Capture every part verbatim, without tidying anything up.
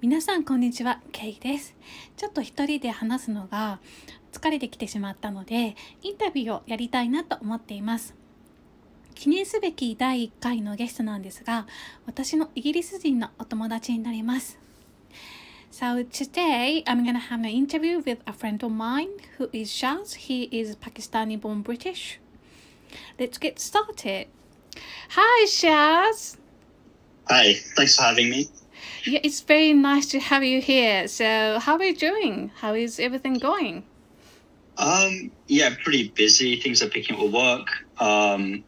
皆さんこんにちは、ケイです。ちょっと一人で話すのが疲れてきてしまったので、インタビューをやりたいなと思っています。記念すべきだいいっかいのゲストなんですが、私のイギリス人のお友達になります。So today I'm gonna have an interview with a friend of mine who is Shaz. He is Pakistani born British. Let's get started. Hi Shaz. Hi, thanks for having me.Yeah, it's very nice to have you here. So how are you doing? How is everything going? Um, yeah, pretty busy. Things are picking up with work. Um,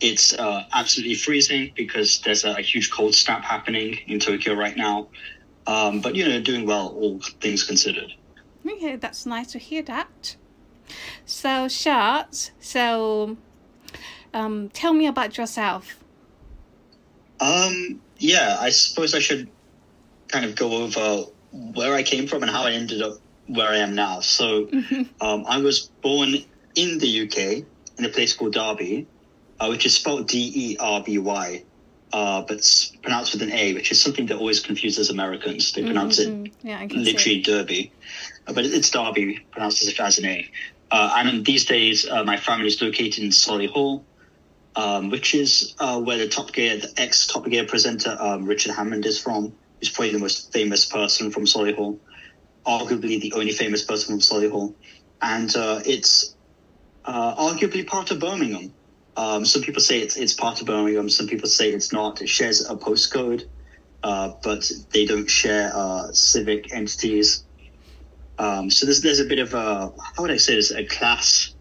it's uh, absolutely freezing because there's a, a huge cold snap happening in Tokyo right now. Um, but, you know, doing well, all things considered. Okay, that's nice to hear that. So, Shaz, so um, tell me about yourself. Um, yeah, I suppose I should...kind of go over where I came from and how I ended up where I am now. So um, I was born in the U K in a place called Derby, uh, which is spelled D E R B Y, uh, but it's pronounced with an A, which is something that always confuses Americans. They pronounce mm-hmm. it yeah, I can literally Derby, uh, but it's Derby, pronounced as if as an A. Uh, and these days, uh, my family is located in Solihull, um, which is uh, where the Top Gear, the ex-Top Gear presenter um, Richard Hammond is from.He's probably the most famous person from Solihull, arguably the only famous person from Solihull. And uh, it's uh, arguably part of Birmingham. Um, some people say it's, it's part of Birmingham. Some people say it's not. It shares a postcode, uh, but they don't share uh, civic entities. Um, so there's, there's a bit of a, how would I say this, a class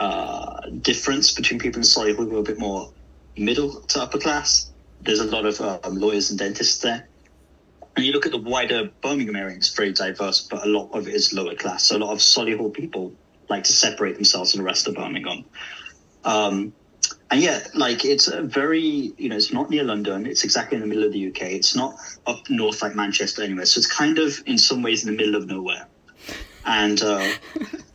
uh, difference between people in Solihull who are a bit more middle to upper class. There's a lot of uh, lawyers and dentists there.And you look at the wider Birmingham area, it's very diverse, but a lot of it is lower class. So a lot of Solihull people like to separate themselves from the rest of Birmingham. Um, and yeah, like it's a very, you know, it's not near London. It's exactly in the middle of the U K. It's not up north like Manchester anywhere. So it's kind of in some ways in the middle of nowhere. And uh,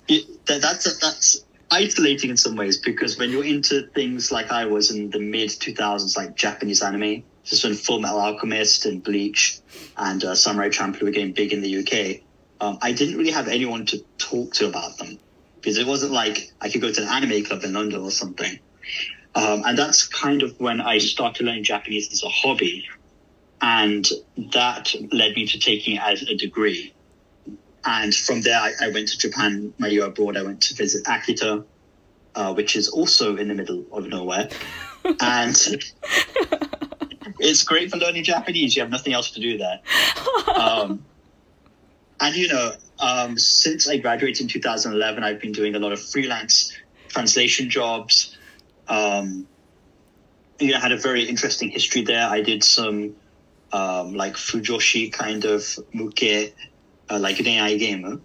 it, that, that's, that's isolating in some ways, because when you're into things like I was in the mid two thousands, like Japanese anime,This is when Fullmetal Alchemist and Bleach and uh, Samurai Champloo were getting big in the U K. Um, I didn't really have anyone to talk to about them because it wasn't like I could go to an anime club in London or something. Um, and that's kind of when I started learning Japanese as a hobby. And that led me to taking it as a degree. And from there, I, I went to Japan, my year abroad. I went to visit Akita, uh, which is also in the middle of nowhere. And... It's great for learning Japanese. You have nothing else to do there. Um, and, you know, um, since I graduated in two thousand eleven, I've been doing a lot of freelance translation jobs. Um, you know, I had a very interesting history there. I did some, um, like, fujoshi kind of muke, uh, like, renai game.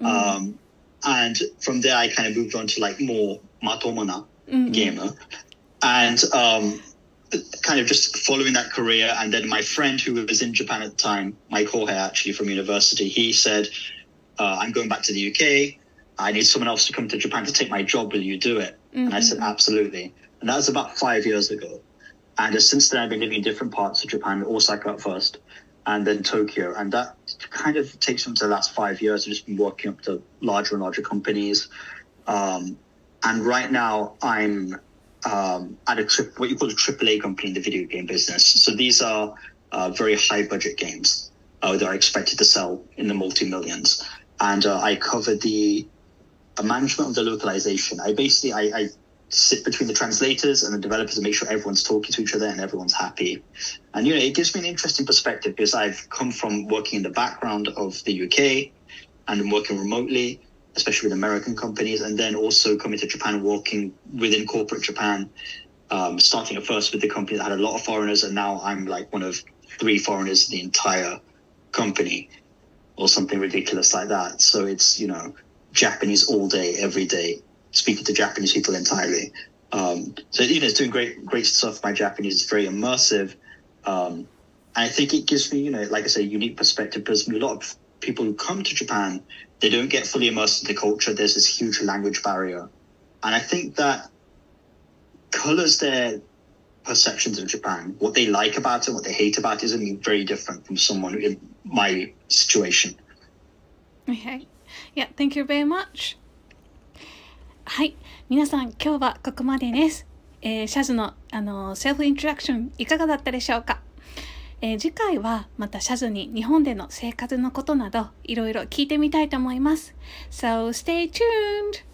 Um, and from there, I kind of moved on to, like, more matomona game. And... Um,kind of just following that career. And then my friend who was in Japan at the time, Mike Hore, actually from university, he said, uh, I'm going back to the U K. I need someone else to come to Japan to take my job. Will you do it? Mm-hmm. And I said, absolutely. And that was about five years ago. And uh, since then, I've been living in different parts of Japan, Osaka at first, and then Tokyo. And that kind of takes me to the last five years. I've just been working up to larger and larger companies. Um, and right now I'm...Um, at a trip, what you call a triple A company in the video game business. So these are uh, very high budget games uh, that are expected to sell in the multi-millions. And uh, I cover the uh, management of the localization. I basically, I, I sit between the translators and the developers to make sure everyone's talking to each other and everyone's happy. And, you know, it gives me an interesting perspective because I've come from working in the background of the U K and I'm working remotely.Especially with American companies, and then also coming to Japan, working within corporate Japan, um, starting at first with the company that had a lot of foreigners, and now I'm like one of three foreigners in the entire company or something ridiculous like that. So it's, you know, Japanese all day, every day, speaking to Japanese people entirely. Um, so, you know, it's doing great, great stuff. My Japanese is very immersive. Um, and I think it gives me, you know, like I say, a unique perspective because a lot of people who come to Japan,They don't get fully immersed in the culture. There's this huge language barrier. And I think that colors their perceptions of Japan, what they like about it, what they hate about it, is something very different from someone in my situation. Okay. Yeah, thank you very much. はい、皆さん今日はここまでです。えー、シャズの、あのー、セルフイントラクションいかがだったでしょうか。えー、次回はまたシャズに日本での生活のことなどいろいろ聞いてみたいと思います。So stay tuned!